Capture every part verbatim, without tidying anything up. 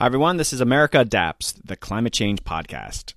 Hi, everyone. This is America Adapts, the climate change podcast.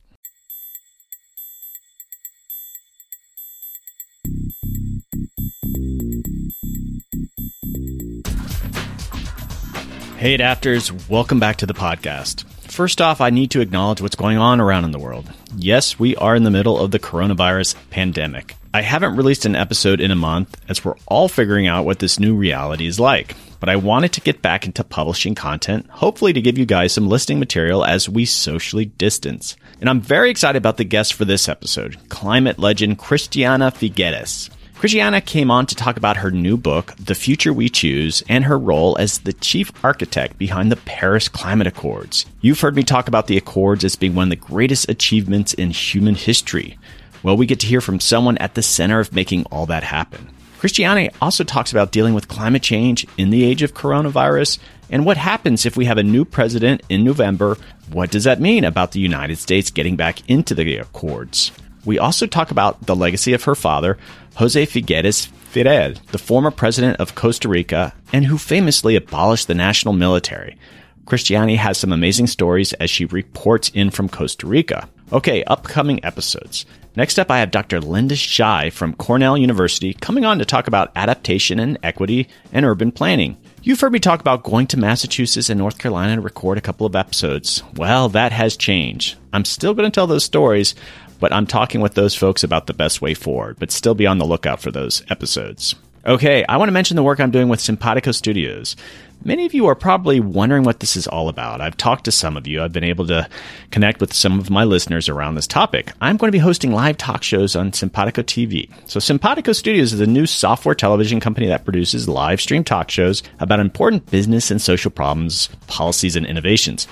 Hey, Adapters. Welcome back to the podcast. First off, I need to acknowledge what's going on around in the world. Yes, we are in the middle of the coronavirus pandemic. I haven't released an episode in a month as we're all figuring out what this new reality is like, but I wanted to get back into publishing content, hopefully to give you guys some listening material as we socially distance. And I'm very excited about the guest for this episode, climate legend Christiana Figueres. Christiana came on to talk about her new book, The Future We Choose, and her role as the chief architect behind the Paris Climate Accords. You've heard me talk about the Accords as being one of the greatest achievements in human history. Well, we get to hear from someone at the center of making all that happen. Christiana also talks about dealing with climate change in the age of coronavirus and what happens if we have a new president in November. What does that mean about the United States getting back into the Accords? We also talk about the legacy of her father, Jose Figueres Ferrer, the former president of Costa Rica, and who famously abolished the national military. Christiana has some amazing stories as she reports in from Costa Rica. Okay, upcoming episodes. Next up, I have Doctor Linda Shai from Cornell University coming on to talk about adaptation and equity and urban planning. You've heard me talk about going to Massachusetts and North Carolina to record a couple of episodes. Well, that has changed. I'm still going to tell those stories, but I'm talking with those folks about the best way forward, but still be on the lookout for those episodes. Okay, I want to mention the work I'm doing with Simpatico Studios. Many of you are probably wondering what this is all about. I've talked to some of you. I've been able to connect with some of my listeners around this topic. I'm going to be hosting live talk shows on Simpatico T V. So Simpatico Studios is a new software television company that produces live stream talk shows about important business and social problems, policies, and innovations.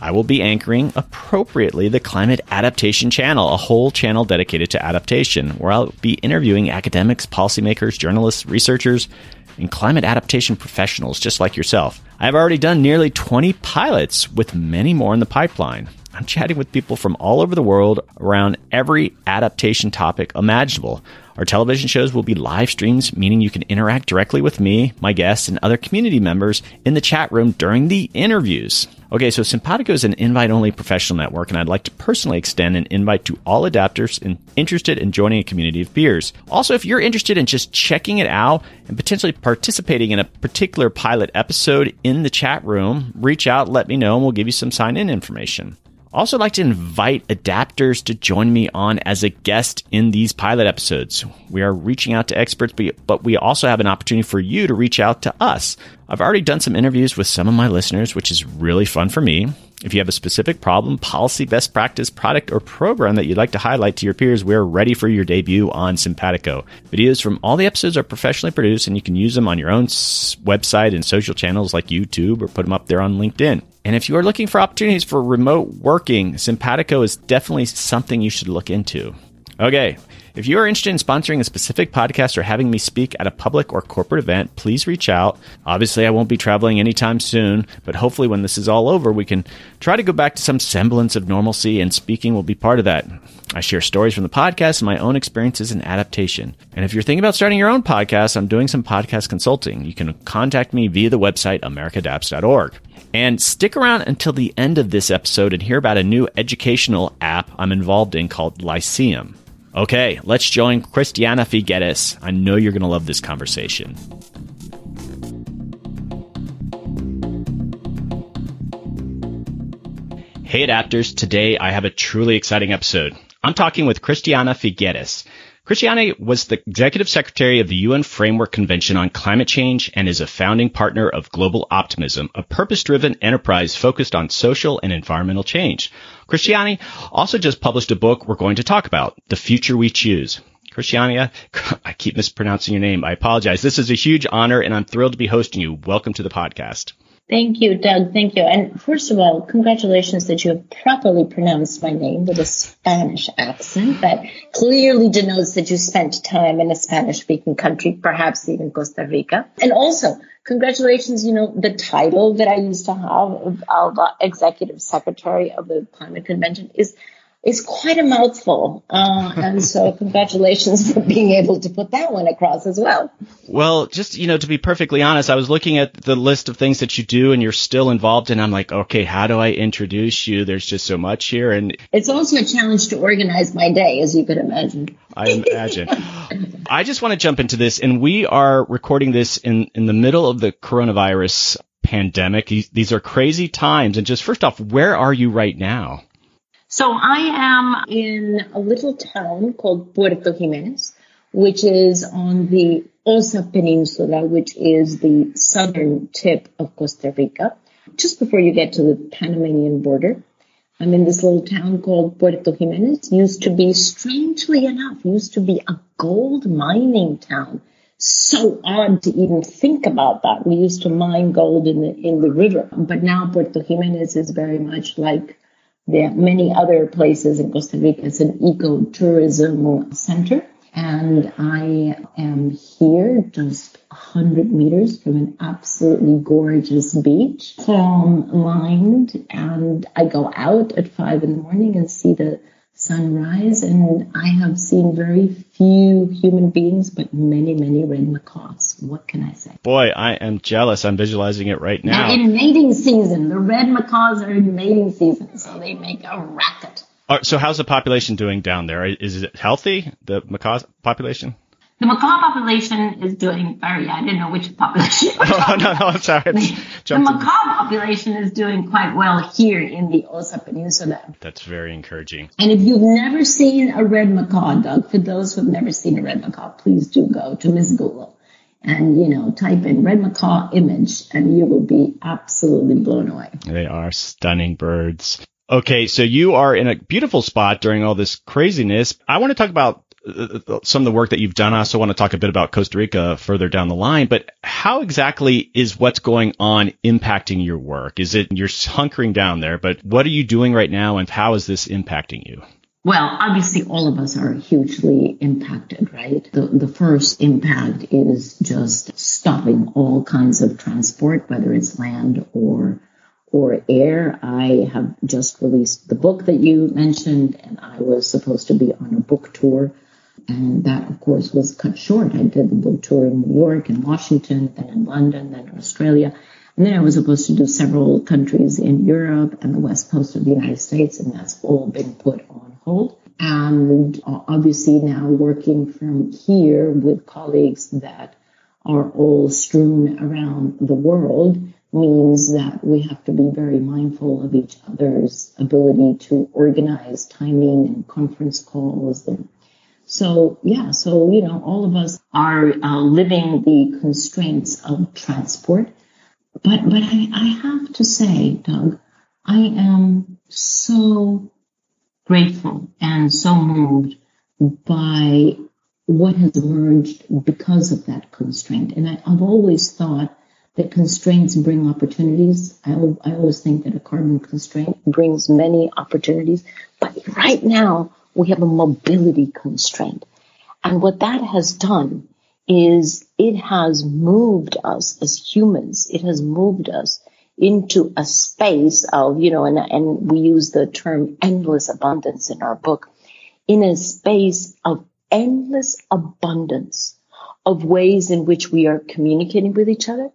I will be anchoring, appropriately, the Climate Adaptation Channel, a whole channel dedicated to adaptation, where I'll be interviewing academics, policymakers, journalists, researchers, and climate adaptation professionals just like yourself. I've already done nearly twenty pilots, with many more in the pipeline. I'm chatting with people from all over the world around every adaptation topic imaginable. Our television shows will be live streams, meaning you can interact directly with me, my guests, and other community members in the chat room during the interviews. Okay, so Simpatico is an invite-only professional network, and I'd like to personally extend an invite to all adapters and interested in joining a community of peers. Also, if you're interested in just checking it out and potentially participating in a particular pilot episode in the chat room, reach out, let me know, and we'll give you some sign-in information. Also, I'd like to invite adapters to join me on as a guest in these pilot episodes. We are reaching out to experts, but we also have an opportunity for you to reach out to us. I've already done some interviews with some of my listeners, which is really fun for me. If you have a specific problem, policy, best practice, product, or program that you'd like to highlight to your peers, we're ready for your debut on Simpatico. Videos from all the episodes are professionally produced, and you can use them on your own website and social channels like YouTube, or put them up there on LinkedIn. And if you are looking for opportunities for remote working, Simpatico is definitely something you should look into. Okay. If you are interested in sponsoring a specific podcast or having me speak at a public or corporate event, please reach out. Obviously, I won't be traveling anytime soon, but hopefully when this is all over, we can try to go back to some semblance of normalcy, and speaking will be part of that. I share stories from the podcast and my own experiences in adaptation. And if you're thinking about starting your own podcast, I'm doing some podcast consulting. You can contact me via the website, america adapts dot org. And stick around until the end of this episode and hear about a new educational app I'm involved in called Lyceum. Okay, let's join Christiana Figueres. I know you're going to love this conversation. Hey, Adapters. Today, I have a truly exciting episode. I'm talking with Christiana Figueres. Christiana was the executive secretary of the U N Framework Convention on Climate Change and is a founding partner of Global Optimism, a purpose-driven enterprise focused on social and environmental change. Christiana also just published a book we're going to talk about, The Future We Choose. Christiana, I keep mispronouncing your name. I apologize. This is a huge honor, and I'm thrilled to be hosting you. Welcome to the podcast. Thank you, Doug. Thank you. And first of all, congratulations that you have properly pronounced my name with a Spanish accent. That clearly denotes that you spent time in a Spanish-speaking country, perhaps even Costa Rica. And also, congratulations, you know, the title that I used to have of, of uh, Executive Secretary of the Climate Convention is is quite a mouthful. Uh, and so congratulations for being able to put that one across as well. Well, just, you know, to be perfectly honest, I was looking at the list of things that you do and you're still involved in. I'm like, okay, how do I introduce you? There's just so much here. And it's also a challenge to organize my day, as you could imagine. I imagine. I just want to jump into this. And we are recording this in, in the middle of the coronavirus pandemic. These, these are crazy times. And just first off, where are you right now? So I am in a little town called Puerto Jiménez, which is on the Osa Peninsula, which is the southern tip of Costa Rica, just before you get to the Panamanian border. I'm in this little town called Puerto Jiménez. Used to be, strangely enough, used to be a gold mining town. So odd to even think about that. We used to mine gold in the in the river, but now Puerto Jiménez is very much like there are many other places in Costa Rica. It's an ecotourism center. And I am here just one hundred meters from an absolutely gorgeous beach, palm lined. And I go out at five in the morning and see the sunrise. And I have seen very few human beings, but many, many red macaws. What can I say? Boy, I am jealous. I'm visualizing it right now. They're in mating season. The red macaws are in mating season, so they make a racket. All right, so how's the population doing down there? Is it healthy, the macaw population? The macaw population is doing very, I didn't know which population. Oh, no, no, I'm sorry. The, the macaw population is doing quite well here in the Osa Peninsula. That's very encouraging. And if you've never seen a red macaw, Doug, for those who've never seen a red macaw, please do go to Miss Google and, you know, type in red macaw image and you will be absolutely blown away. They are stunning birds. Okay, so you are in a beautiful spot during all this craziness. I want to talk about some of the work that you've done. I also want to talk a bit about Costa Rica further down the line, but how exactly is what's going on impacting your work? Is it you're hunkering down there, but what are you doing right now and how is this impacting you? Well, obviously all of us are hugely impacted, right? The, the first impact is just stopping all kinds of transport, whether it's land or or air. I have just released the book that you mentioned, and I was supposed to be on a book tour. And that, of course, was cut short. I did the book tour in New York and Washington, then in London, then in Australia. And then I was supposed to do several countries in Europe and the West Coast of the United States, and that's all been put on hold. And obviously now working from here with colleagues that are all strewn around the world means that we have to be very mindful of each other's ability to organize timing and conference calls and So, yeah, so, you know, all of us are uh, living the constraints of transport. But but I, I have to say, Doug, I am so grateful and so moved by what has emerged because of that constraint. And I, I've always thought that constraints bring opportunities. I, I always think that a carbon constraint brings many opportunities. But right now, we have a mobility constraint. And what that has done is it has moved us as humans. It has moved us into a space of, you know, and, and we use the term endless abundance in our book, in a space of endless abundance of ways in which we are communicating with each other,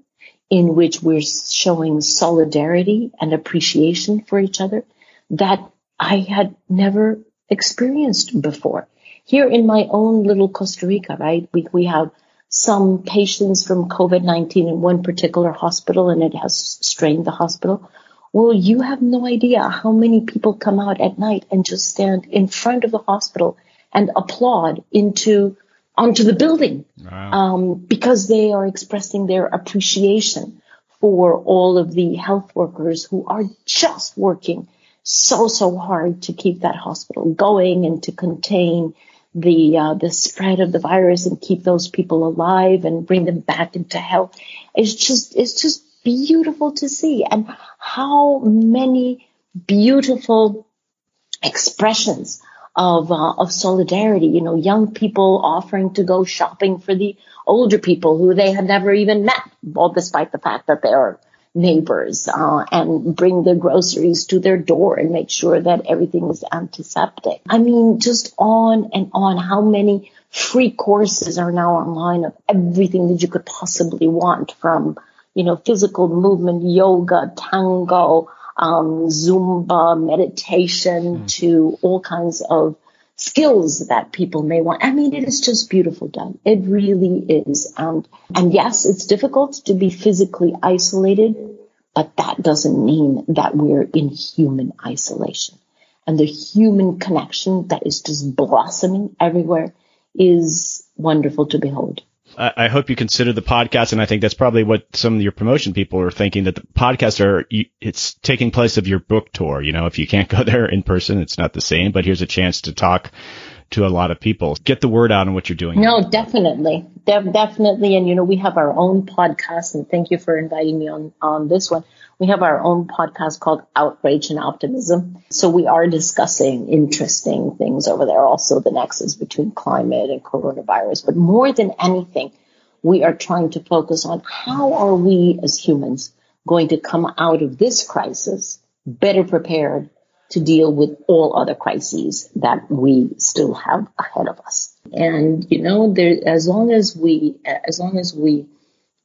in which we're showing solidarity and appreciation for each other that I had never experienced before. Here in my own little Costa Rica, right? We we have some patients from COVID nineteen in one particular hospital and it has strained the hospital. Well, you have no idea how many people come out at night and just stand in front of the hospital and applaud into onto the building. Wow. um, because they are expressing their appreciation for all of the health workers who are just working so, so hard to keep that hospital going and to contain the uh, the spread of the virus and keep those people alive and bring them back into health. It's just it's just beautiful to see, and how many beautiful expressions of uh, of solidarity. You know, young people offering to go shopping for the older people who they had never even met, all despite the fact that they are neighbors uh, and bring their groceries to their door and make sure that everything is antiseptic. I mean, just on and on, how many free courses are now online of everything that you could possibly want, from, you know, physical movement, yoga, tango, um, Zumba, meditation, mm. to all kinds of skills that people may want. I mean, it is just beautiful, done. It really is. And, and yes, it's difficult to be physically isolated, but that doesn't mean that we're in human isolation. And the human connection that is just blossoming everywhere is wonderful to behold. I hope you consider the podcast, and I think that's probably what some of your promotion people are thinking, that the podcasts are, it's taking place of your book tour. You know, if you can't go there in person, it's not the same, but here's a chance to talk to a lot of people. Get the word out on what you're doing. No, definitely. De- definitely. And, you know, we have our own podcast, and thank you for inviting me on, on this one. We have our own podcast called Outrage and Optimism. So we are discussing interesting things over there. Also, the nexus between climate and coronavirus. But more than anything, we are trying to focus on how are we as humans going to come out of this crisis better prepared to deal with all other crises that we still have ahead of us. And, you know, there, as long as we, as long as we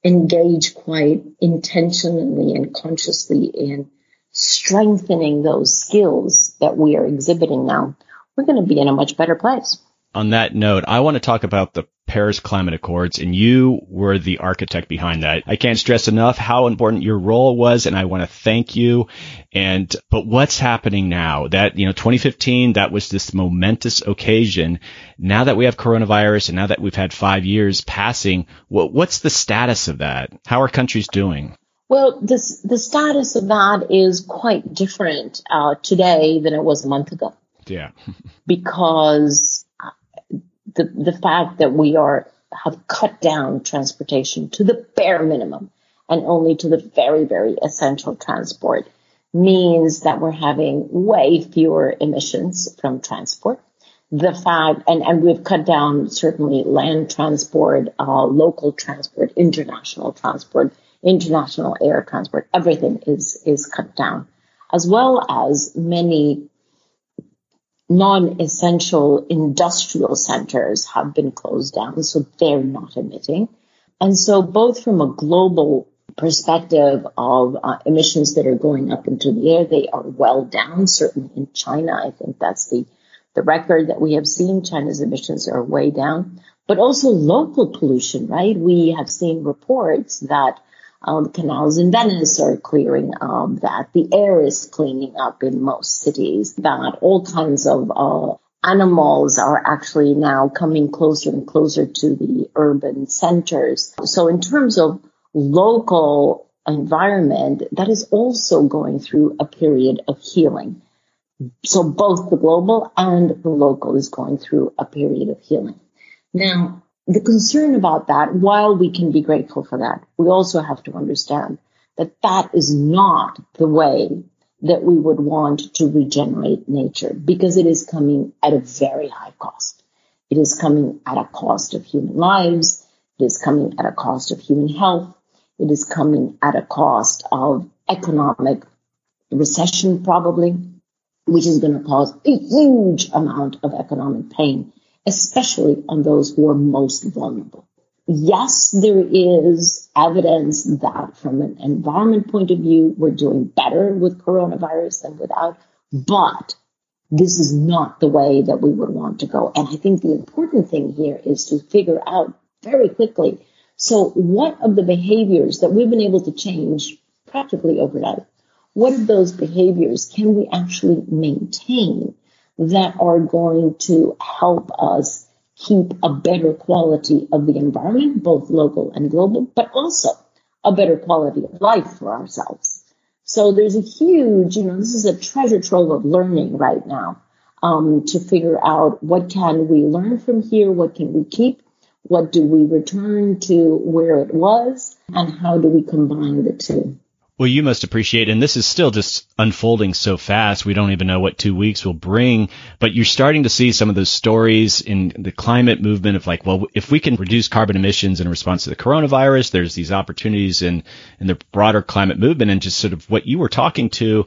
engage quite intentionally and consciously in strengthening those skills that we are exhibiting now, we're going to be in a much better place. On that note, I want to talk about the Paris Climate Accords, and you were the architect behind that. I can't stress enough how important your role was, and I want to thank you. And, but what's happening now? That, you know, twenty fifteen, that was this momentous occasion. Now that we have coronavirus and now that we've had five years passing, what, what's the status of that? How are countries doing? Well, this, the status of that is quite different uh, today than it was a month ago. Yeah. Because The, the fact that we are have cut down transportation to the bare minimum and only to the very, very essential transport means that we're having way fewer emissions from transport. The fact, and, and we've cut down certainly land transport, uh, local transport, international transport, international air transport, everything is, is cut down, as well as many non-essential industrial centers have been closed down, so they're not emitting. And so both from a global perspective of uh, emissions that are going up into the air, they are well down. Certainly in China, I think that's the, the record that we have seen. China's emissions are way down. But also local pollution, right? We have seen reports that um, canals in Venice are clearing up, that the air is cleaning up in most cities, that all kinds of uh, animals are actually now coming closer and closer to the urban centers. So in terms of local environment, that is also going through a period of healing. So both the global and the local is going through a period of healing. Now, the concern about that, while we can be grateful for that, we also have to understand that that is not the way that we would want to regenerate nature, because it is coming at a very high cost. It is coming at a cost of human lives. It is coming at a cost of human health. It is coming at a cost of economic recession, probably, which is going to cause a huge amount of economic pain, especially on those who are most vulnerable. Yes, there is evidence that from an environment point of view, we're doing better with coronavirus than without, but this is not the way that we would want to go. And I think the important thing here is to figure out very quickly, so what of the behaviors that we've been able to change practically overnight, what of those behaviors can we actually maintain that are going to help us keep a better quality of the environment, both local and global, but also a better quality of life for ourselves. So there's a huge, you know, this is a treasure trove of learning right now, um, to figure out what can we learn from here, what can we keep, what do we return to where it was, and how do we combine the two. Well, you must appreciate, and this is still just unfolding so fast, we don't even know what two weeks will bring, but you're starting to see some of those stories in the climate movement of like, well, if we can reduce carbon emissions in response to the coronavirus, there's these opportunities in, in the broader climate movement. And just sort of what you were talking to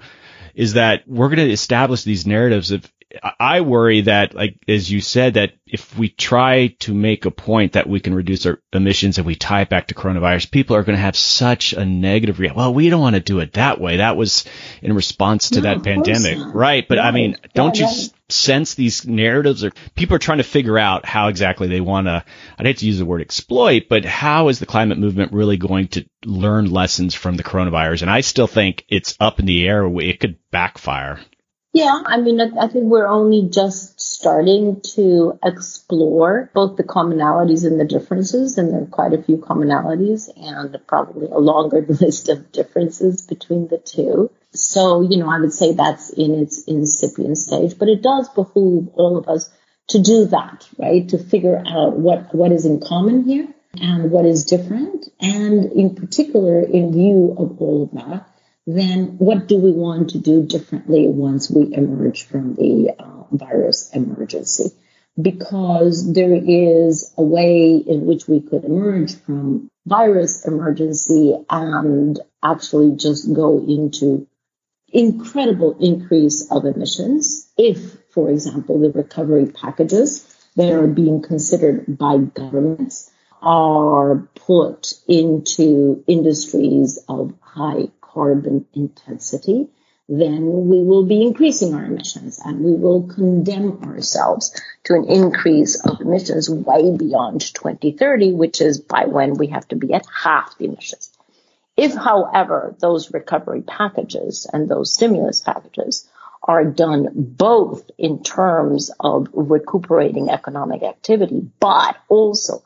is that we're going to establish these narratives of, I worry that, like, as you said, that if we try to make a point that we can reduce our emissions and we tie it back to coronavirus, people are going to have such a negative reaction. Well, we don't want to do it that way. That was in response to no, that pandemic. Right. But right. I mean, don't yeah, you yeah. sense these narratives or people are trying to figure out how exactly they want to, I'd hate to use the word exploit, but how is the climate movement really going to learn lessons from the coronavirus? And I still think it's up in the air. It could backfire. Yeah, I mean, I think we're only just starting to explore both the commonalities and the differences, and there are quite a few commonalities and probably a longer list of differences between the two. So, you know, I would say that's in its incipient stage, but it does behoove all of us to do that, right? To figure out what, what is in common here and what is different, and in particular, in view of all of that, then what do we want to do differently once we emerge from the uh, virus emergency? Because there is a way in which we could emerge from virus emergency and actually just go into incredible increase of emissions if, for example, the recovery packages that are being considered by governments are put into industries of high carbon intensity, then we will be increasing our emissions and we will condemn ourselves to an increase of emissions way beyond twenty thirty, which is by when we have to be at half the emissions. If, however, those recovery packages and those stimulus packages are done both in terms of recuperating economic activity, but also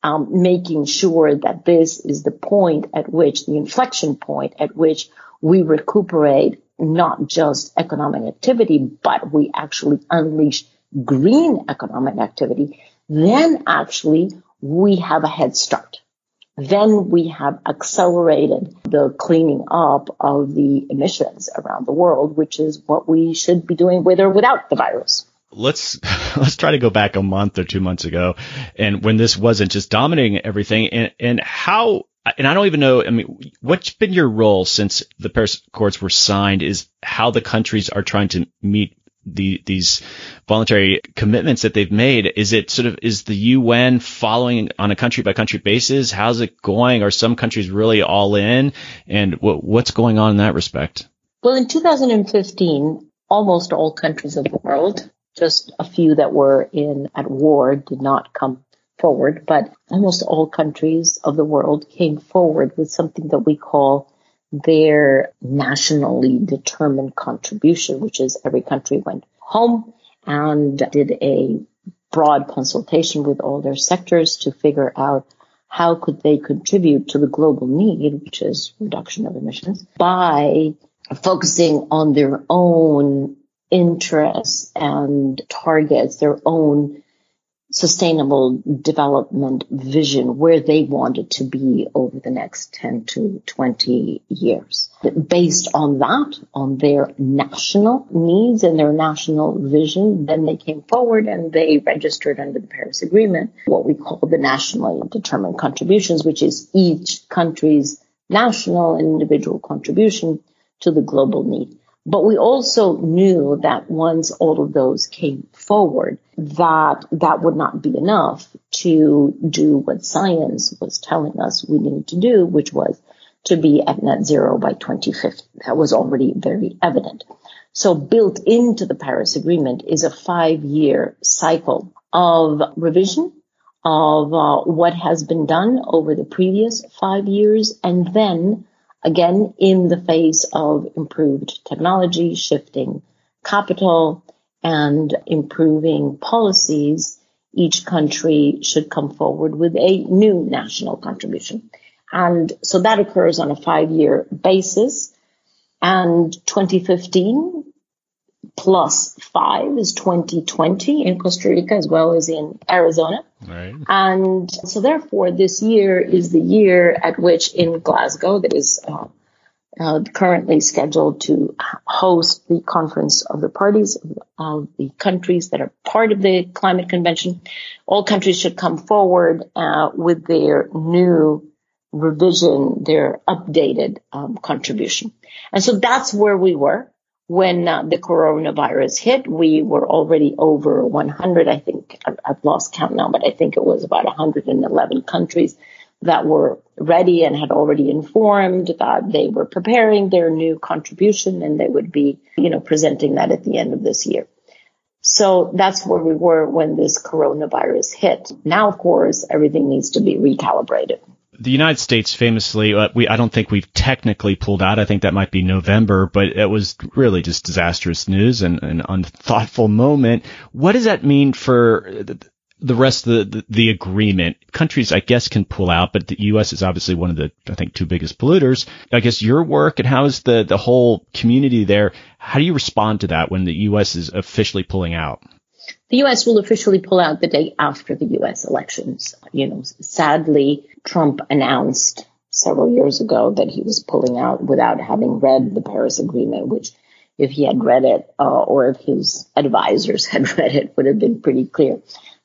Um, making sure that this is the point at which, the inflection point at which we recuperate not just economic activity, but we actually unleash green economic activity, then actually we have a head start. Then we have accelerated the cleaning up of the emissions around the world, which is what we should be doing with or without the virus. Let's let's try to go back a month or two months ago, and when this wasn't just dominating everything, and and how and I don't even know. I mean, what's been your role since the Paris Accords were signed? Is how the countries are trying to meet the these voluntary commitments that they've made? Is it sort of is the U N following on a country by country basis? How's it going? Are some countries really all in? And what what's going on in that respect? Well, in two thousand fifteen, almost all countries of the world. Just a few that were in at war did not come forward, but almost all countries of the world came forward with something that we call their nationally determined contribution, which is every country went home and did a broad consultation with all their sectors to figure out how could they contribute to the global need, which is reduction of emissions, by focusing on their own interests and targets, their own sustainable development vision, where they want it to be over the next ten to twenty years. Based on that, on their national needs and their national vision, then they came forward and they registered under the Paris Agreement what we call the nationally determined contributions, which is each country's national and individual contribution to the global need. But we also knew that once all of those came forward, that that would not be enough to do what science was telling us we needed to do, which was to be at net zero by twenty fifty. That was already very evident. So built into the Paris Agreement is a five-year cycle of revision of uh, what has been done over the previous five years, and then again, in the face of improved technology, shifting capital, and improving policies, each country should come forward with a new national contribution. And so that occurs on a five-year basis. And twenty fifteen plus five is twenty twenty in Costa Rica as well as in Arizona. Right. And so therefore, this year is the year at which in Glasgow, that is uh, uh, currently scheduled to host the conference of the parties of, of the countries that are part of the climate convention. All countries should come forward uh, with their new revision, their updated um, contribution. And so that's where we were when uh, the coronavirus hit. We were already over one hundred, I think, I've lost count now, but I think it was about one hundred eleven countries that were ready and had already informed that they were preparing their new contribution and they would be, you know, presenting that at the end of this year. So that's where we were when this coronavirus hit. Now, of course, everything needs to be recalibrated. The United States famously, uh, we I don't think we've technically pulled out. I think that might be November, but it was really just disastrous news and an unthoughtful moment. What does that mean for the rest of the, the, the agreement? Countries, I guess, can pull out, but the U S is obviously one of the, I think, two biggest polluters. I guess your work and how is the, the whole community there, how do you respond to that when the U S is officially pulling out? The U S will officially pull out the day after the U S elections. You know, sadly, Trump announced several years ago that he was pulling out without having read the Paris Agreement, which if he had read it uh, or if his advisors had read it would have been pretty clear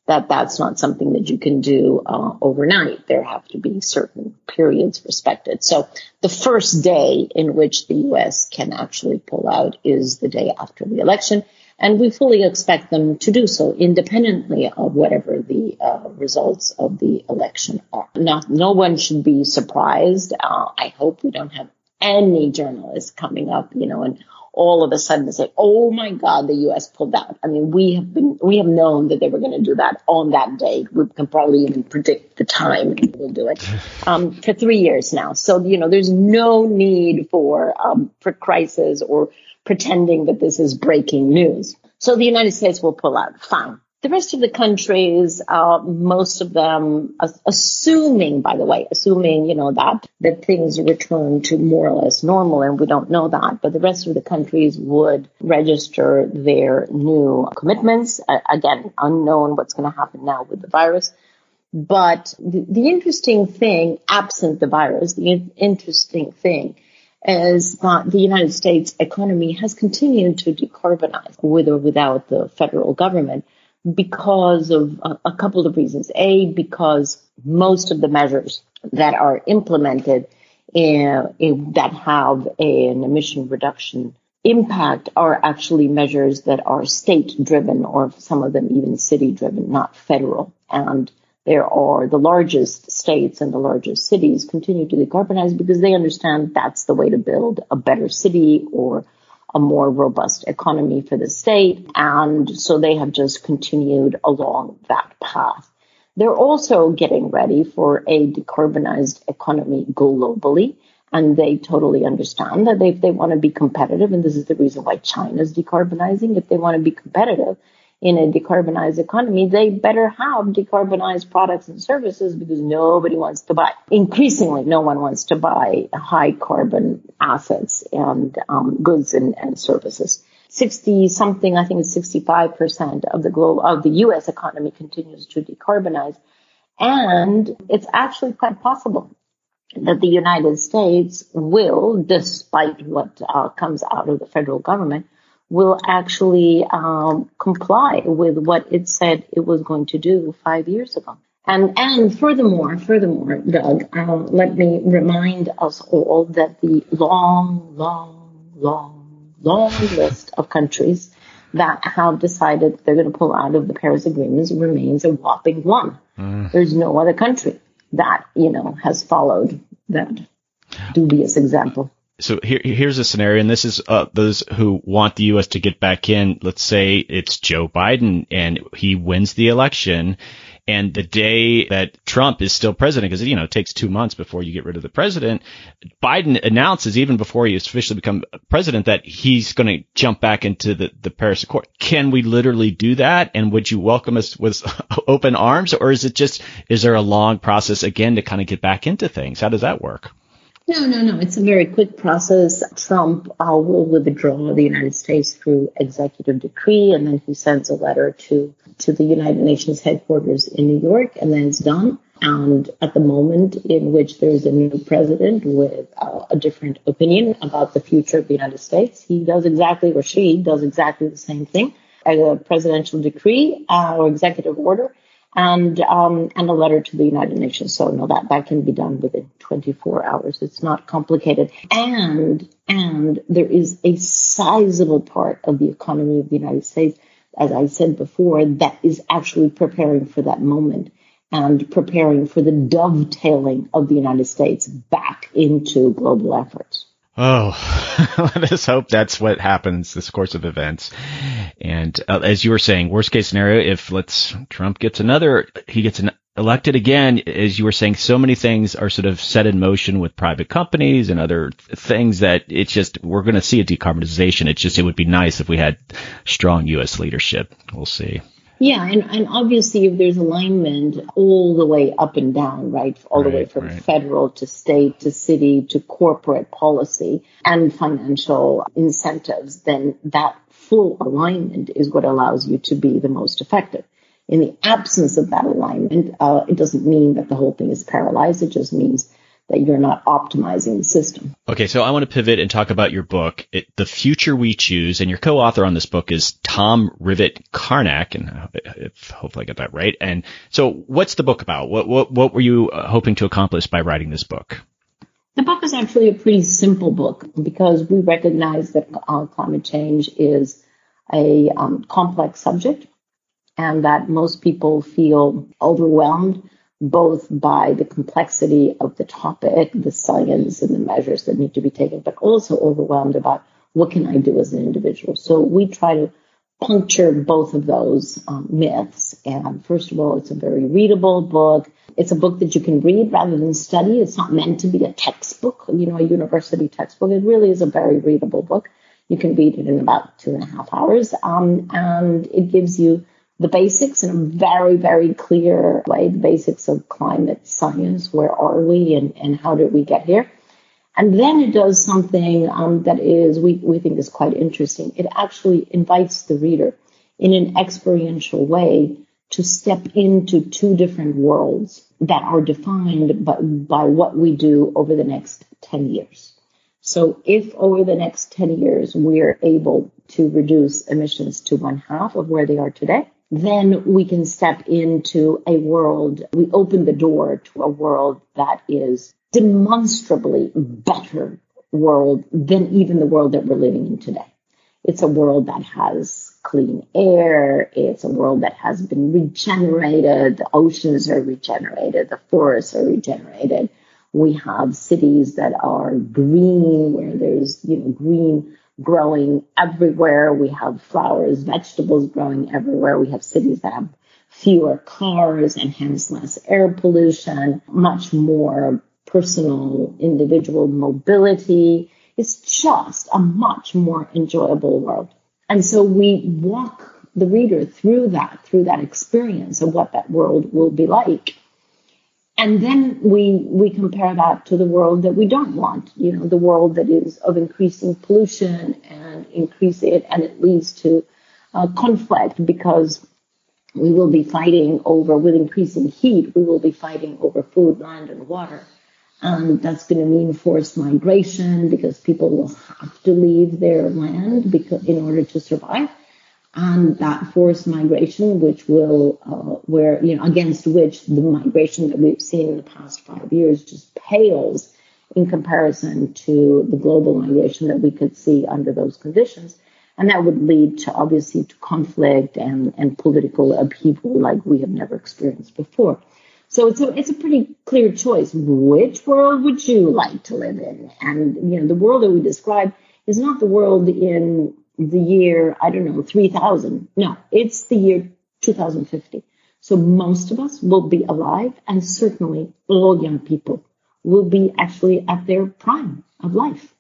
that that's not something that you can do uh, overnight. There have to be certain periods respected. So the first day in which the U S can actually pull out is the day after the election. And we fully expect them to do so independently of whatever the uh, results of the election are. Not, no one should be surprised. Uh, I hope we don't have any journalists coming up, you know, and all of a sudden say, oh, my God, the U S pulled out. I mean, we have been we have known that they were going to do that on that day. We can probably even predict the time we'll do it um, for three years now. So, you know, there's no need for um, for crisis or pretending that this is breaking news. So the United States will pull out. Fine. The rest of the countries, uh, most of them, uh, assuming, by the way, assuming, you know, that, that things return to more or less normal, and we don't know that, but the rest of the countries would register their new commitments. Uh, again, unknown what's going to happen now with the virus. But the, the interesting thing, absent the virus, the in- interesting thing is that the United States economy has continued to decarbonize with or without the federal government because of a, a couple of reasons. A, because most of the measures that are implemented in, in, that have a, an emission reduction impact are actually measures that are state-driven or some of them even city-driven, not federal. And there are the largest states and the largest cities continue to decarbonize because they understand that's the way to build a better city or a more robust economy for the state. And so they have just continued along that path. They're also getting ready for a decarbonized economy globally. And they totally understand that if they want to be competitive, and this is the reason why China's decarbonizing, if they want to be competitive in a decarbonized economy, they better have decarbonized products and services because nobody wants to buy. Increasingly, no one wants to buy high carbon assets and um, goods and, and services. sixty something, I think it's sixty-five percent of the globe, of the U S economy continues to decarbonize. And it's actually quite possible that the United States will, despite what uh, comes out of the federal government, will actually um, comply with what it said it was going to do five years ago. And and furthermore, furthermore, Doug, uh, let me remind us all that the long, long, long, long list of countries that have decided they're going to pull out of the Paris Agreement remains a whopping one. Mm. There's no other country that, you know, has followed that dubious example. So here, here's a scenario, and this is uh, those who want the U S to get back in. Let's say it's Joe Biden, and he wins the election, and the day that Trump is still president, because, you know, it takes two months before you get rid of the president, Biden announces, even before he officially becomes president, that he's going to jump back into the, the Paris Accord. Can we literally do that, and would you welcome us with open arms, or is it just – is there a long process, again, to kind of get back into things? How does that work? No, no, no. It's a very quick process. Trump uh, will withdraw the United States through executive decree, and then he sends a letter to, to the United Nations headquarters in New York, and then it's done. And at the moment in which there's a new president with uh, a different opinion about the future of the United States, he does exactly, or she does exactly the same thing, a presidential decree uh, or executive order, and um, and a letter to the United Nations. So no, that, that can be done within twenty-four hours. It's not complicated. And, and there is a sizable part of the economy of the United States, as I said before, that is actually preparing for that moment and preparing for the dovetailing of the United States back into global efforts. Oh, let us hope that's what happens, this course of events. And uh, as you were saying, worst case scenario, if let's Trump gets another, he gets an, elected again, as you were saying, so many things are sort of set in motion with private companies and other things that it's just, we're going to see a decarbonization. It's just, it would be nice if we had strong U S leadership. We'll see. Yeah, and, and obviously if there's alignment all the way up and down, right, all right, the way from right. federal to state to city to corporate policy and financial incentives, then that full alignment is what allows you to be the most effective. In the absence of that alignment, uh, it doesn't mean that the whole thing is paralyzed. It just means that you're not optimizing the system. Okay, so I want to pivot and talk about your book, it, The Future We Choose, and your co-author on this book is Tom Rivett-Karnack, and if, hopefully I got that right. And so what's the book about? What, what, what were you hoping to accomplish by writing this book? The book is actually a pretty simple book because we recognize that uh, climate change is a um, complex subject and that most people feel overwhelmed both by the complexity of the topic, the science and the measures that need to be taken, but also overwhelmed about what can I do as an individual. So we try to puncture both of those um, myths. And first of all, it's a very readable book. It's a book that you can read rather than study. It's not meant to be a textbook, you know, a university textbook. It really is a very readable book. You can read it in about two and a half hours. Um, and it gives you the basics in a very, very clear way, the basics of climate science, where are we and, and how did we get here? And then it does something um, that is, we, we think is quite interesting. It actually invites the reader in an experiential way to step into two different worlds that are defined by, by what we do over the next ten years. So if over the next ten years, we're able to reduce emissions to one half of where they are today, then we can step into a world, we open the door to a world that is demonstrably better world than even the world that we're living in today. It's a world that has clean air. It's a world that has been regenerated. The oceans are regenerated. The forests are regenerated. We have cities that are green, where there's, you know, green growing everywhere. We have flowers, vegetables growing everywhere. We have cities that have fewer cars and hence less air pollution, much more personal individual mobility. It's just a much more enjoyable world. And so we walk the reader through that, through that experience of what that world will be like. And then we we compare that to the world that we don't want, you know, the world that is of increasing pollution and increase it, and it leads to uh, conflict because we will be fighting over, with increasing heat, we will be fighting over food, land, and water. And that's going to mean forced migration because people will have to leave their land because in order to survive. And that forced migration, which will, uh, where, you know, against which the migration that we've seen in the past five years just pales in comparison to the global migration that we could see under those conditions. And that would lead to, obviously, to conflict and, and political upheaval like we have never experienced before. So it's a, it's a pretty clear choice. Which world would you like to live in? And, you know, the world that we describe is not the world in the year, I don't know, three thousand. No, it's the year two thousand fifty. So most of us will be alive, and certainly all young people will be actually at their prime of life.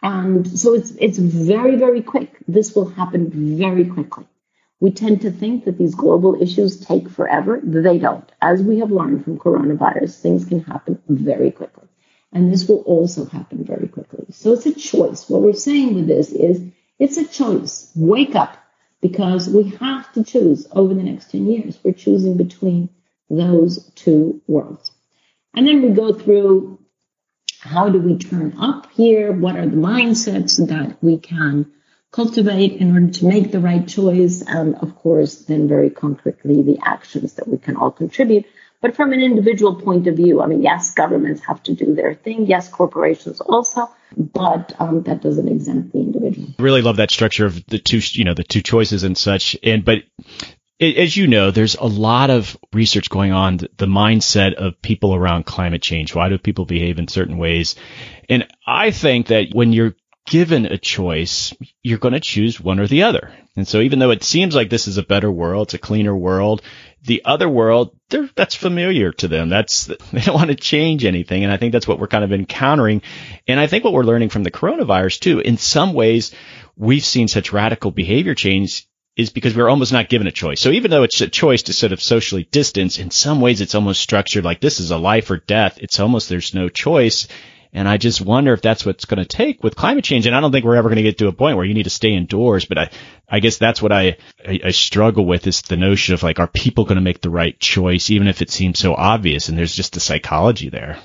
And so it's it's very, very quick. This will happen very quickly. We tend to think that these global issues take forever. They don't. As we have learned from coronavirus, things can happen very quickly. And this will also happen very quickly. So it's a choice. What we're saying with this is, it's a choice. Wake up, because we have to choose over the next ten years. We're choosing between those two worlds. And then we go through how do we turn up here? What are the mindsets that we can cultivate in order to make the right choice? And of course, then very concretely, the actions that we can all contribute. But from an individual point of view, I mean, yes, governments have to do their thing. Yes, corporations also, but um, that doesn't exempt the individual. I really love that structure of the two, you know, the two choices and such. And but as you know, there's a lot of research going on, the mindset of people around climate change. Why do people behave in certain ways? And I think that when you're given a choice, you're going to choose one or the other. And so even though it seems like this is a better world, it's a cleaner world, the other world, they're, that's familiar to them. That's, they don't want to change anything. And I think that's what we're kind of encountering. And I think what we're learning from the coronavirus too, in some ways, we've seen such radical behavior change is because we're almost not given a choice. So even though it's a choice to sort of socially distance, in some ways it's almost structured like this is a life or death. It's almost there's no choice. And I just wonder if that's what it's going to take with climate change. And I don't think we're ever going to get to a point where you need to stay indoors. But I, I guess that's what I, I, I struggle with is the notion of like, are people going to make the right choice, even if it seems so obvious? And there's just the psychology there.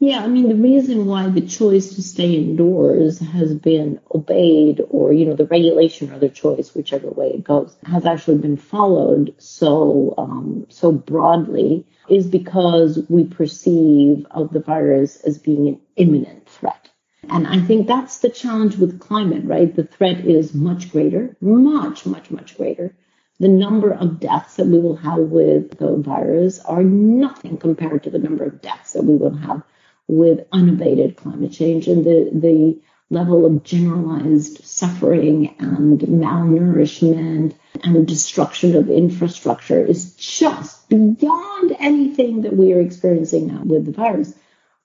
Yeah, I mean, the reason why the choice to stay indoors has been obeyed or, you know, the regulation or the choice, whichever way it goes, has actually been followed so um, so broadly is because we perceive of the virus as being an imminent threat. And I think that's the challenge with climate, right? The threat is much greater, much, much, much greater. The number of deaths that we will have with the virus are nothing compared to the number of deaths that we will have with unabated climate change, and the, the level of generalized suffering and malnourishment and destruction of infrastructure is just beyond anything that we are experiencing now with the virus.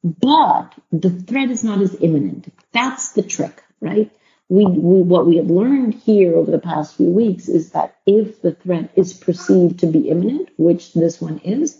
But the threat is not as imminent. That's the trick, right? We, we what we have learned here over the past few weeks is that if the threat is perceived to be imminent, which this one is,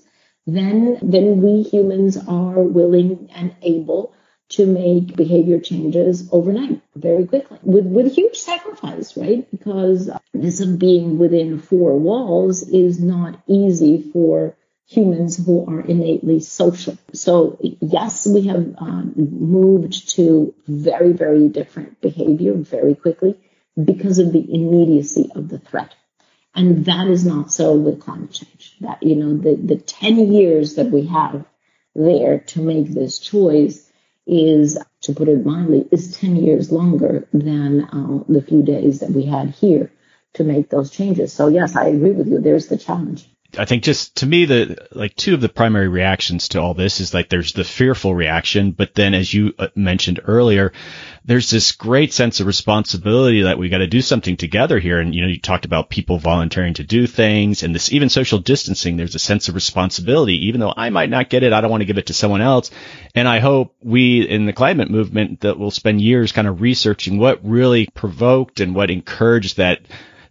Then, then we humans are willing and able to make behavior changes overnight, very quickly, with, with huge sacrifice, right? Because this of being within four walls is not easy for humans who are innately social. So yes, we have um, moved to very, very different behavior very quickly because of the immediacy of the threat. And that is not so with climate change. That, you know, the, the ten years that we have there to make this choice is, to put it mildly, is ten years longer than uh, the few days that we had here to make those changes. So, yes, I agree with you. There's the challenge. I think just to me, the like two of the primary reactions to all this is like there's the fearful reaction. But then, as you mentioned earlier, there's this great sense of responsibility that we got to do something together here. And, you know, you talked about people volunteering to do things and this even social distancing. There's a sense of responsibility, even though I might not get it. I don't want to give it to someone else. And I hope we in the climate movement that will spend years kind of researching what really provoked and what encouraged that.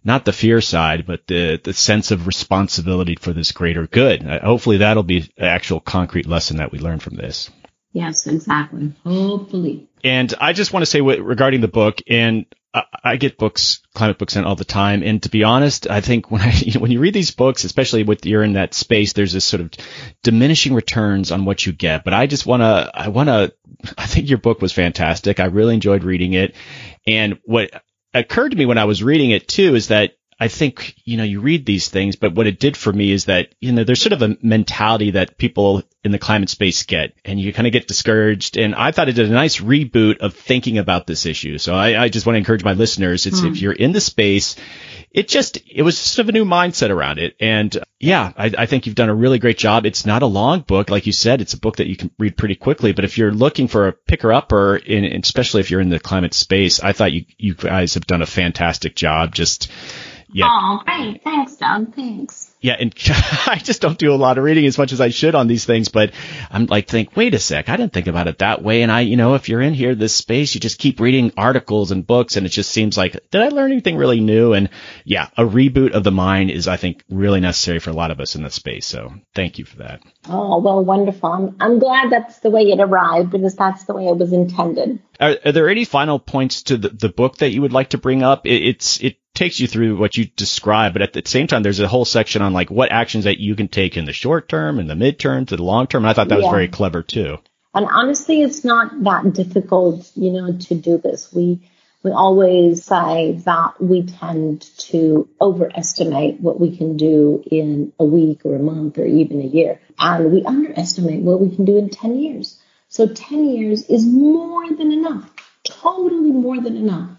Not the fear side, but the, the sense of responsibility for this greater good. Uh, hopefully that'll be an actual concrete lesson that we learn from this. Yes, exactly. Hopefully. And I just want to say what, regarding the book, and I, I get books, climate books in all the time. And to be honest, I think when I, you know, when you read these books, especially with you're in that space, there's this sort of diminishing returns on what you get. But I just want to, I want to, I think your book was fantastic. I really enjoyed reading it. And what occurred to me when I was reading it too is that I think, you know, you read these things, but what it did for me is that, you know, there's sort of a mentality that people in the climate space get and you kind of get discouraged. And I thought it did a nice reboot of thinking about this issue. So I, I just want to encourage my listeners. It's mm. if you're in the space, it just it was sort of a new mindset around it. And yeah, I, I think you've done a really great job. It's not a long book. Like you said, it's a book that you can read pretty quickly. But if you're looking for a picker-upper, and especially if you're in the climate space, I thought you, you guys have done a fantastic job just – Yeah. Oh, great. Thanks, Doug. Thanks. Yeah. And I just don't do a lot of reading as much as I should on these things. But I'm like, think, wait a sec. I didn't think about it that way. And I, you know, if you're in here, this space, you just keep reading articles and books. And it just seems like, did I learn anything really new? And yeah, a reboot of the mind is, I think, really necessary for a lot of us in this space. So thank you for that. Oh, well, wonderful. I'm, I'm glad that's the way it arrived because that's the way it was intended. Are, are there any final points to the, the book that you would like to bring up? It, it's, it, takes you through what you described, but at the same time, there's a whole section on like what actions that you can take in the short term and the midterm to the long term. And I thought that yeah. was very clever too. And honestly, it's not that difficult, you know, to do this. We we always say that we tend to overestimate what we can do in a week or a month or even a year. And we underestimate what we can do in ten years. So ten years is more than enough, totally more than enough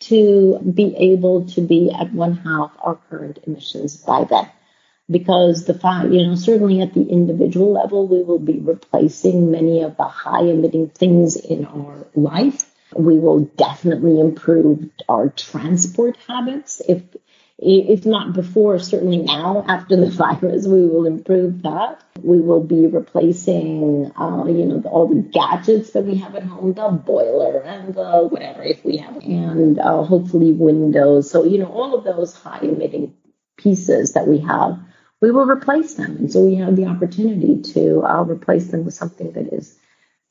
to be able to be at one half our current emissions by then. Because the fact, you know, certainly at the individual level, we will be replacing many of the high emitting things in our life. We will definitely improve our transport habits. If if not before, certainly now after the virus, we will improve that. We will be replacing, uh, you know, all the gadgets that we have at home, the boiler and the whatever if we have, and uh, hopefully windows. So, you know, all of those high emitting pieces that we have, we will replace them. And so we have the opportunity to uh, replace them with something that is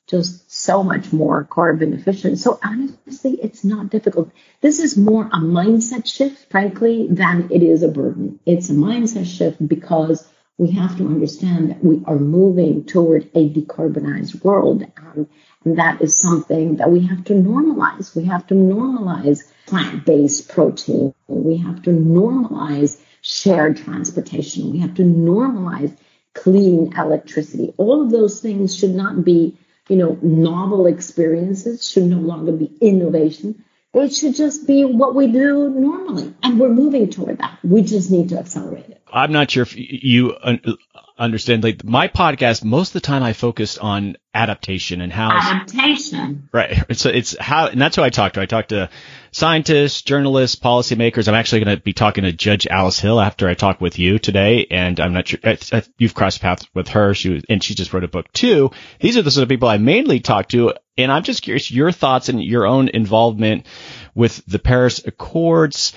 just so much more carbon efficient. So honestly, it's not difficult. This is more a mindset shift, frankly, than it is a burden. It's a mindset shift because we have to understand that we are moving toward a decarbonized world. Um, and that is something that we have to normalize. We have to normalize plant-based protein. We have to normalize shared transportation. We have to normalize clean electricity. All of those things should not be, you know, novel experiences, should no longer be innovation. They should just be what we do normally. And we're moving toward that. We just need to accelerate it. I'm not sure if you understand. Like my podcast, most of the time I focused on adaptation and how adaptation. Right. So it's how, and that's who I talk to. I talk to scientists, journalists, policymakers. I'm actually going to be talking to Judge Alice Hill after I talk with you today. And I'm not sure you've crossed paths with her. She was, and she just wrote a book too. These are the sort of people I mainly talk to. And I'm just curious your thoughts and your own involvement with the Paris Accords.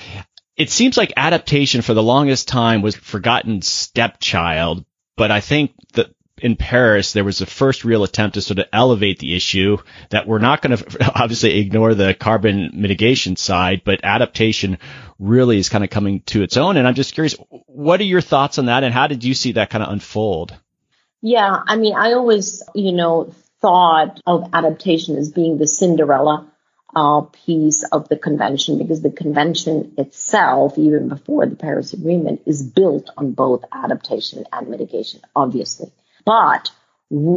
It seems like adaptation for the longest time was forgotten stepchild, but I think that in Paris, there was the first real attempt to sort of elevate the issue that we're not going to obviously ignore the carbon mitigation side, but adaptation really is kind of coming to its own. And I'm just curious, what are your thoughts on that? And how did you see that kind of unfold? Yeah, I mean, I always, you know, thought of adaptation as being the Cinderella Uh, piece of the convention, because the convention itself, even before the Paris Agreement, is built on both adaptation and mitigation, obviously. But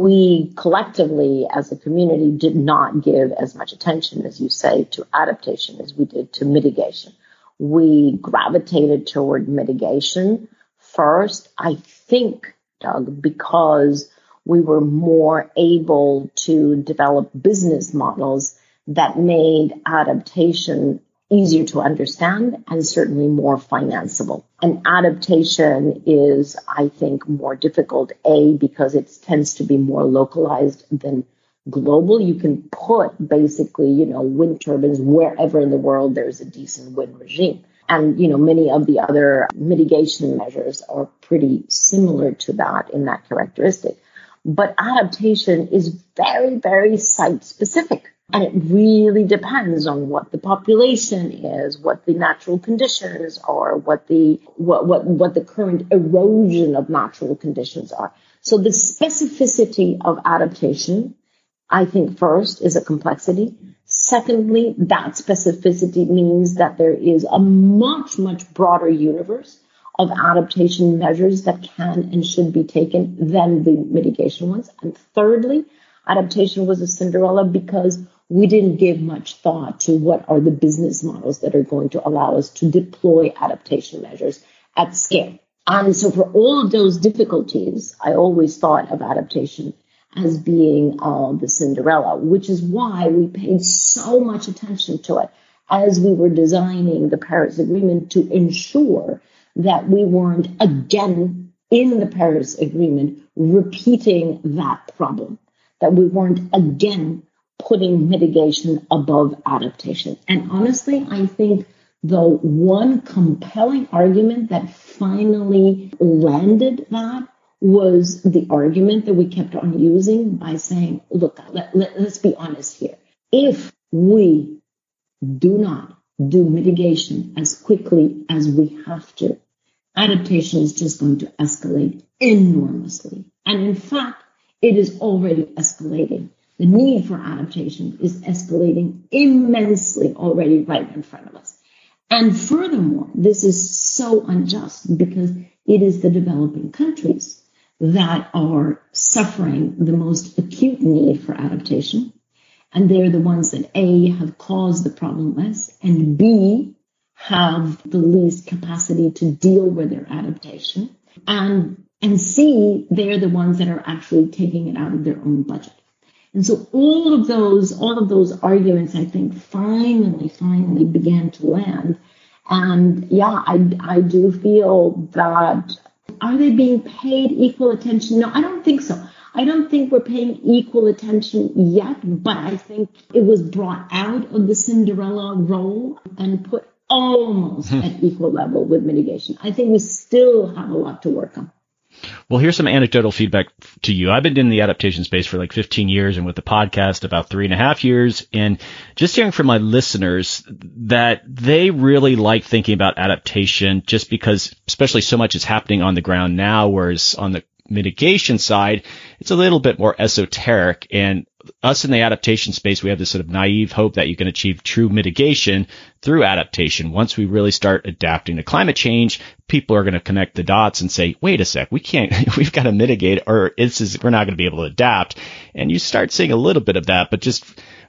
we collectively as a community did not give as much attention, as you say, to adaptation as we did to mitigation. We gravitated toward mitigation first, I think, Doug, because we were more able to develop business models that made adaptation easier to understand and certainly more financeable. And adaptation is, I think, more difficult, A, because it tends to be more localized than global. You can put basically, you know, wind turbines wherever in the world there's a decent wind regime. And, you know, many of the other mitigation measures are pretty similar to that in that characteristic. But adaptation is very, very site-specific. And it really depends on what the population is, what the natural conditions are, what the what, what, what the current erosion of natural conditions are. So the specificity of adaptation, I think, first is a complexity. Secondly, that specificity means that there is a much, much broader universe of adaptation measures that can and should be taken than the mitigation ones. And thirdly, adaptation was a Cinderella because we didn't give much thought to what are the business models that are going to allow us to deploy adaptation measures at scale. And so for all of those difficulties, I always thought of adaptation as being uh, the Cinderella, which is why we paid so much attention to it as we were designing the Paris Agreement to ensure that we weren't again in the Paris Agreement repeating that problem, that we weren't again putting mitigation above adaptation. And honestly, I think the one compelling argument that finally landed that was the argument that we kept on using by saying, look, let, let, let's be honest here. If we do not do mitigation as quickly as we have to, adaptation is just going to escalate enormously. And in fact, it is already escalating. The need for adaptation is escalating immensely already right in front of us. And furthermore, this is so unjust because it is the developing countries that are suffering the most acute need for adaptation. And they're the ones that A, have caused the problem less, and B, have the least capacity to deal with their adaptation. And, and C, they're the ones that are actually taking it out of their own budget. And so all of those, all of those arguments, I think, finally, finally began to land. And yeah, I, I do feel that, are they being paid equal attention? No, I don't think so. I don't think we're paying equal attention yet, but I think it was brought out of the Cinderella role and put almost at equal level with mitigation. I think we still have a lot to work on. Well, here's some anecdotal feedback to you. I've been in the adaptation space for like fifteen years and with the podcast about three and a half years. And just hearing from my listeners that they really like thinking about adaptation just because especially so much is happening on the ground now, whereas on the mitigation side, it's a little bit more esoteric. And us in the adaptation space, we have this sort of naive hope that you can achieve true mitigation through adaptation. Once we really start adapting to climate change, people are going to connect the dots and say, wait a sec, we can't, we've got to mitigate or it's, is, we're not going to be able to adapt. And you start seeing a little bit of that, but just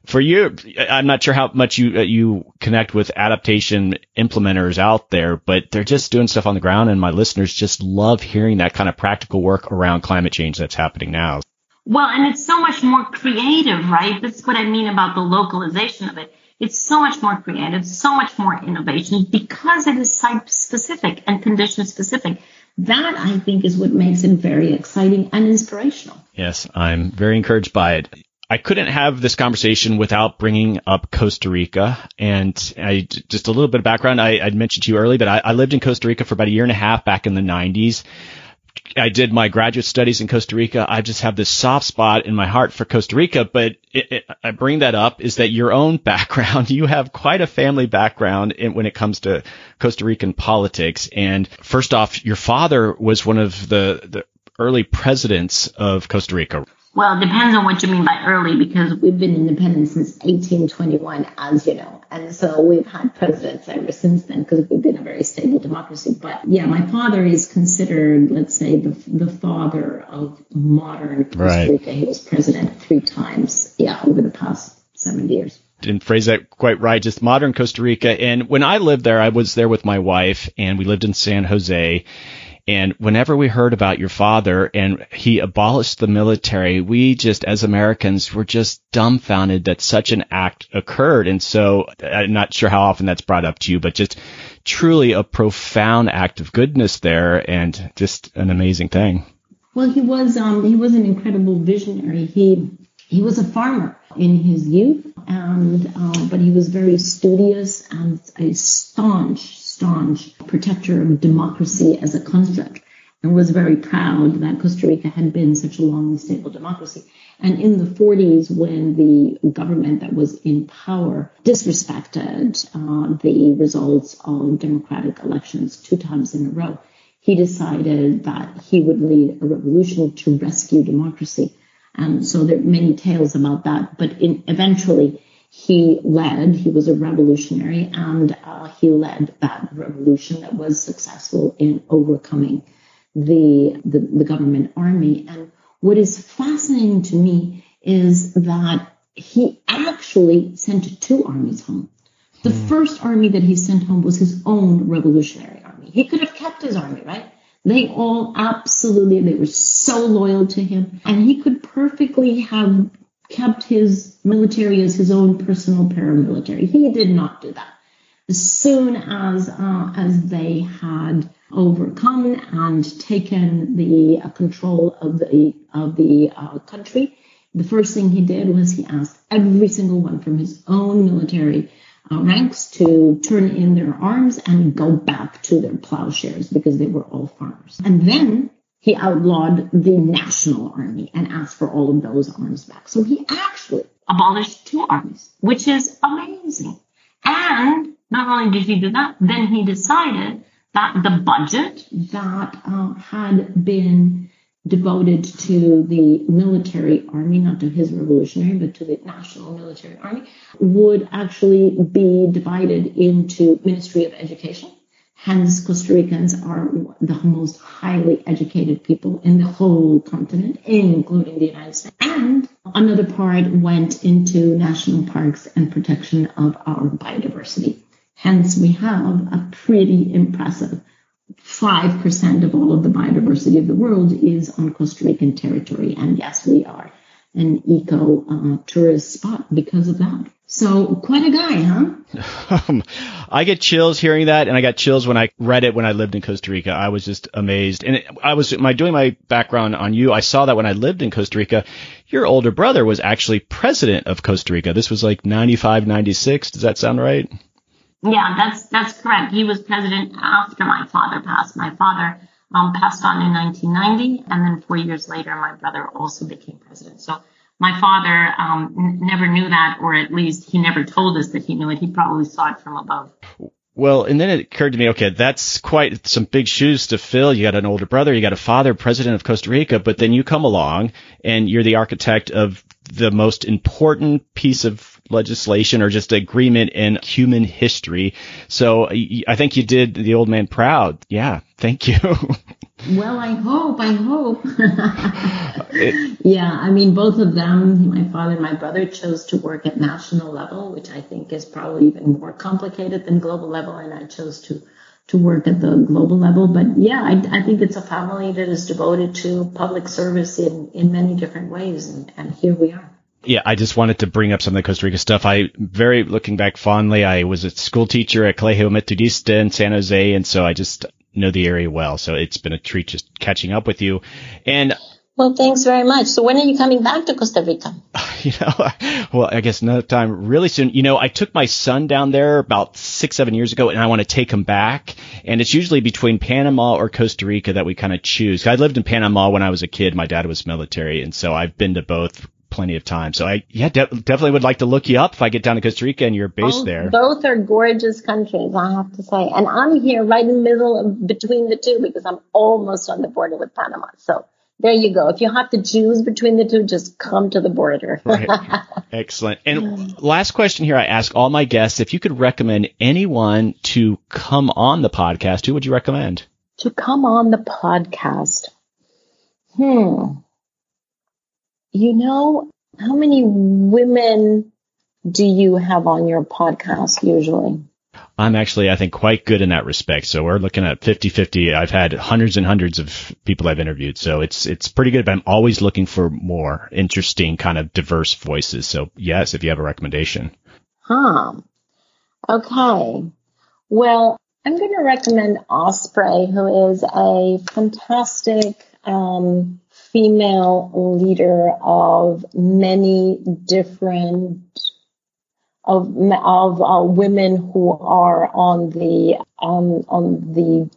for you, I'm not sure how much you, you connect with adaptation implementers out there, but they're just doing stuff on the ground. And my listeners just love hearing that kind of practical work around climate change that's happening now. Well, and it's so much more creative, right? That's what I mean about the localization of it. It's so much more creative, so much more innovation because it is site-specific and condition-specific. That, I think, is what makes it very exciting and inspirational. Yes, I'm very encouraged by it. I couldn't have this conversation without bringing up Costa Rica. And I, just a little bit of background, I, I'd mentioned to you earlier, but I, I lived in Costa Rica for about a year and a half back in the nineties. I did my graduate studies in Costa Rica. I just have this soft spot in my heart for Costa Rica. But it, it, I bring that up is that your own background, you have quite a family background in, when it comes to Costa Rican politics. And first off, your father was one of the, the early presidents of Costa Rica. Well, it depends on what you mean by early, because we've been independent since eighteen twenty-one, as you know. And so we've had presidents ever since then, because we've been a very stable democracy. But yeah, my father is considered, let's say, the the father of modern Costa Rica. Right. He was president three times, yeah, over the past seven years. Didn't phrase that quite right, just modern Costa Rica. And when I lived there, I was there with my wife, and we lived in San Jose. And whenever we heard about your father and he abolished the military, we just, as Americans, were just dumbfounded that such an act occurred. And so I'm not sure how often that's brought up to you, but just truly a profound act of goodness there and just an amazing thing. Well, he was um, he was an incredible visionary. He he was a farmer in his youth, and uh, but he was very studious and a staunch staunch protector of democracy as a construct, and was very proud that Costa Rica had been such a long and stable democracy. And in the forties, when the government that was in power disrespected uh, the results of democratic elections two times in a row, he decided that he would lead a revolution to rescue democracy. And so there are many tales about that, but in, eventually he led, he was a revolutionary, and uh, he led that revolution that was successful in overcoming the, the, the government army. And what is fascinating to me is that he actually sent two armies home. The mm. first army that he sent home was his own revolutionary army. He could have kept his army, right? They all absolutely, they were so loyal to him, and he could perfectly have kept his military as his own personal paramilitary. He did not do that. As soon as uh, as they had overcome and taken the uh, control of the of the uh, country, the first thing he did was he asked every single one from his own military uh, ranks to turn in their arms and go back to their plowshares because they were all farmers. And then he outlawed the national army and asked for all of those arms back. So he actually abolished two armies, which is amazing. And Not only did he do that, then he decided that the budget that uh, had been devoted to the military army, not to his revolutionary, but to the national military army, would actually be divided into Ministry of Education. Hence, Costa Ricans are the most highly educated people in the whole continent, including the United States. And another part went into national parks and protection of our biodiversity. Hence, we have a pretty impressive five percent of all of the biodiversity of the world is on Costa Rican territory. And yes, we are an eco uh, tourist spot because of that. So quite a guy, huh? Um, I get chills hearing that. And I got chills when I read it when I lived in Costa Rica. I was just amazed. And I was my doing my background on you. I saw that when I lived in Costa Rica, your older brother was actually president of Costa Rica. This was like ninety-five, ninety-six. Does that sound right? Yeah, that's that's correct. He was president after my father passed. My father um, passed on in nineteen ninety, and then four years later, my brother also became president. So my father um, n- never knew that, or at least he never told us that he knew it. He probably saw it from above. Well, and then it occurred to me, okay, that's quite some big shoes to fill. You got an older brother, you got a father, president of Costa Rica, but then you come along and you're the architect of the most important piece of legislation or just agreement in human history. So I think you did the old man proud. Yeah, thank you. Well, I hope, I hope. it, yeah, I mean, both of them, my father and my brother, chose to work at national level, which I think is probably even more complicated than global level. And I chose to, to work at the global level. But yeah, I, I think it's a family that is devoted to public service in, in many different ways. And, and here we are. Yeah, I just wanted to bring up some of the Costa Rica stuff. I very, looking back fondly, I was a school teacher at Colegio Metodista in San Jose. And so I just know the area well. So it's been a treat just catching up with you. And well, thanks very much. So when are you coming back to Costa Rica? You know, well, I guess another time really soon. You know, I took my son down there about six, seven years ago, and I want to take him back. And it's usually between Panama or Costa Rica that we kind of choose. I lived in Panama when I was a kid. My dad was military. And so I've been to both plenty of time. So I yeah de- definitely would like to look you up if I get down to Costa Rica and you're based both, there. Both are gorgeous countries, I have to say. And I'm here right in the middle of, between the two because I'm almost on the border with Panama. So there you go. If you have to choose between the two, just come to the border. Right. Excellent. And last question here I ask all my guests, if you could recommend anyone to come on the podcast, who would you recommend? To come on the podcast? Hmm. You know, how many women do you have on your podcast usually? I'm actually, I think, quite good in that respect. So we're looking at fifty-fifty. I've had hundreds and hundreds of people I've interviewed. So it's it's pretty good, but I'm always looking for more interesting kind of diverse voices. So yes, if you have a recommendation. Huh. Okay. Well, I'm going to recommend Osprey, who is a fantastic um female leader of many different of of uh, women who are on the um, on the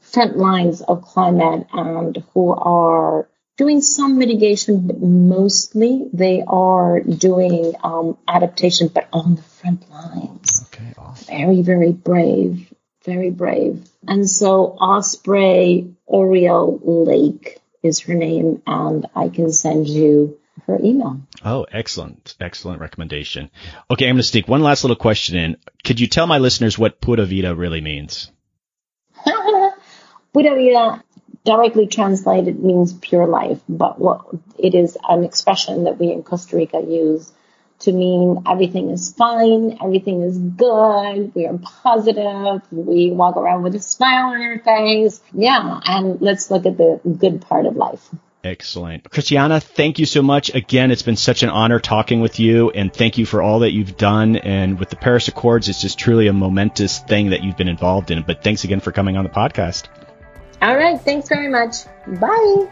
front lines of climate and who are doing some mitigation, but mostly they are doing um, adaptation, but on the front lines. Okay, awesome. Very, very brave, very brave. And so Osprey Oriole Lake is her name, and I can send you her email. Oh, excellent. Excellent recommendation. Okay, I'm going to sneak one last little question in. Could you tell my listeners what Pura Vida really means? Pura Vida, directly translated, means pure life, but what, it is an expression that we in Costa Rica use to mean everything is fine, everything is good, we are positive, we walk around with a smile on our face. Yeah, and let's look at the good part of life. Excellent. Christiana, thank you so much. Again, it's been such an honor talking with you, and thank you for all that you've done. And with the Paris Accords, it's just truly a momentous thing that you've been involved in. But thanks again for coming on the podcast. All right. Thanks very much. Bye.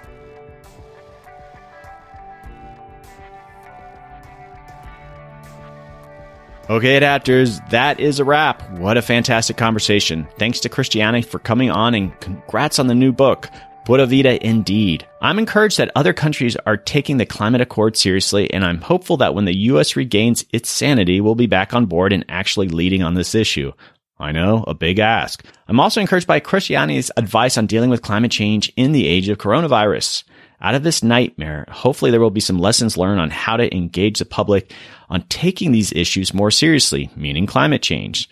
Okay, Adapters, that is a wrap. What a fantastic conversation. Thanks to Christiana for coming on, and congrats on the new book, Pura Vida Indeed. I'm encouraged that other countries are taking the climate accord seriously, and I'm hopeful that when the U S regains its sanity, we'll be back on board and actually leading on this issue. I know, a big ask. I'm also encouraged by Christiana's advice on dealing with climate change in the age of coronavirus. Out of this nightmare, hopefully there will be some lessons learned on how to engage the public on taking these issues more seriously, meaning climate change.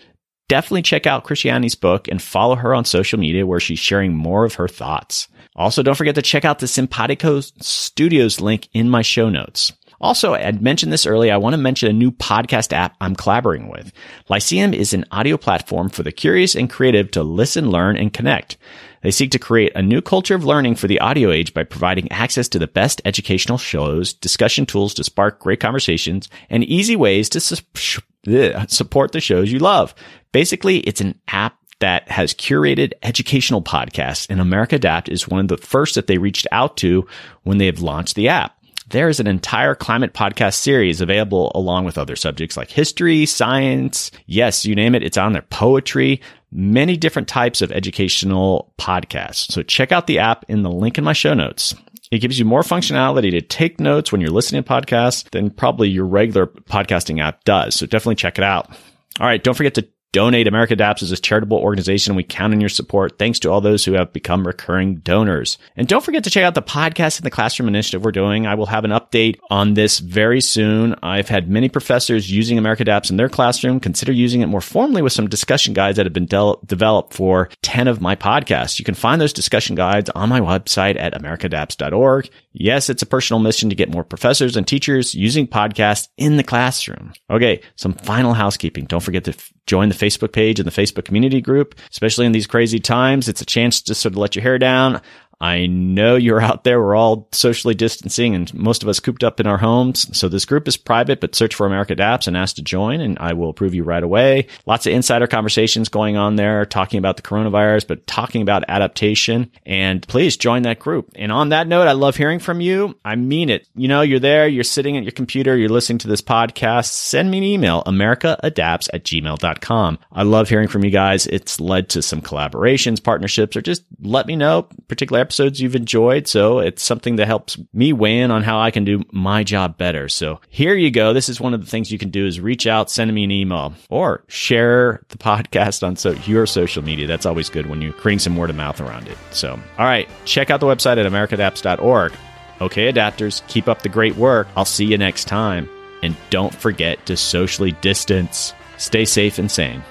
Definitely check out Christiana's book and follow her on social media where she's sharing more of her thoughts. Also, don't forget to check out the Simpatico Studios link in my show notes. Also, I mentioned this earlier, I want to mention a new podcast app I'm collaborating with. Lyceum is an audio platform for the curious and creative to listen, learn, and connect. They seek to create a new culture of learning for the audio age by providing access to the best educational shows, discussion tools to spark great conversations, and easy ways to su- sh- ugh, support the shows you love. Basically, it's an app that has curated educational podcasts, and America Adapt is one of the first that they reached out to when they have launched the app. There is an entire climate podcast series available along with other subjects like history, science, yes, you name it, it's on there, poetry, many different types of educational podcasts. So check out the app in the link in my show notes. It gives you more functionality to take notes when you're listening to podcasts than probably your regular podcasting app does. So definitely check it out. All right, don't forget to donate. America Adapts is a charitable organization. We count on your support. Thanks to all those who have become recurring donors. And don't forget to check out the podcast in the classroom initiative we're doing. I will have an update on this very soon. I've had many professors using America Adapts in their classroom. Consider using it more formally with some discussion guides that have been de- developed for ten of my podcasts. You can find those discussion guides on my website at america adapts dot org. Yes, it's a personal mission to get more professors and teachers using podcasts in the classroom. Okay, some final housekeeping. Don't forget to f- join the Facebook page and the Facebook community group, especially in these crazy times. It's a chance to sort of let your hair down. I know you're out there. We're all socially distancing and most of us cooped up in our homes. So this group is private, but search for America Adapts and ask to join and I will approve you right away. Lots of insider conversations going on there, talking about the coronavirus, but talking about adaptation. And please join that group. And on that note, I love hearing from you. I mean it. You know, you're there, you're sitting at your computer, you're listening to this podcast. Send me an email, america adapts at gmail dot com. I love hearing from you guys. It's led to some collaborations, partnerships, or just let me know, particularly episodes you've enjoyed. So it's something that helps me weigh in on how I can do my job better. So here you go. This is one of the things you can do is reach out, send me an email, or share the podcast on so your social media. That's always good when you're creating some word of mouth around it. So, all right, check out the website at america adapts dot org. Okay, adapters, keep up the great work. I'll see you next time. And don't forget to socially distance. Stay safe and sane.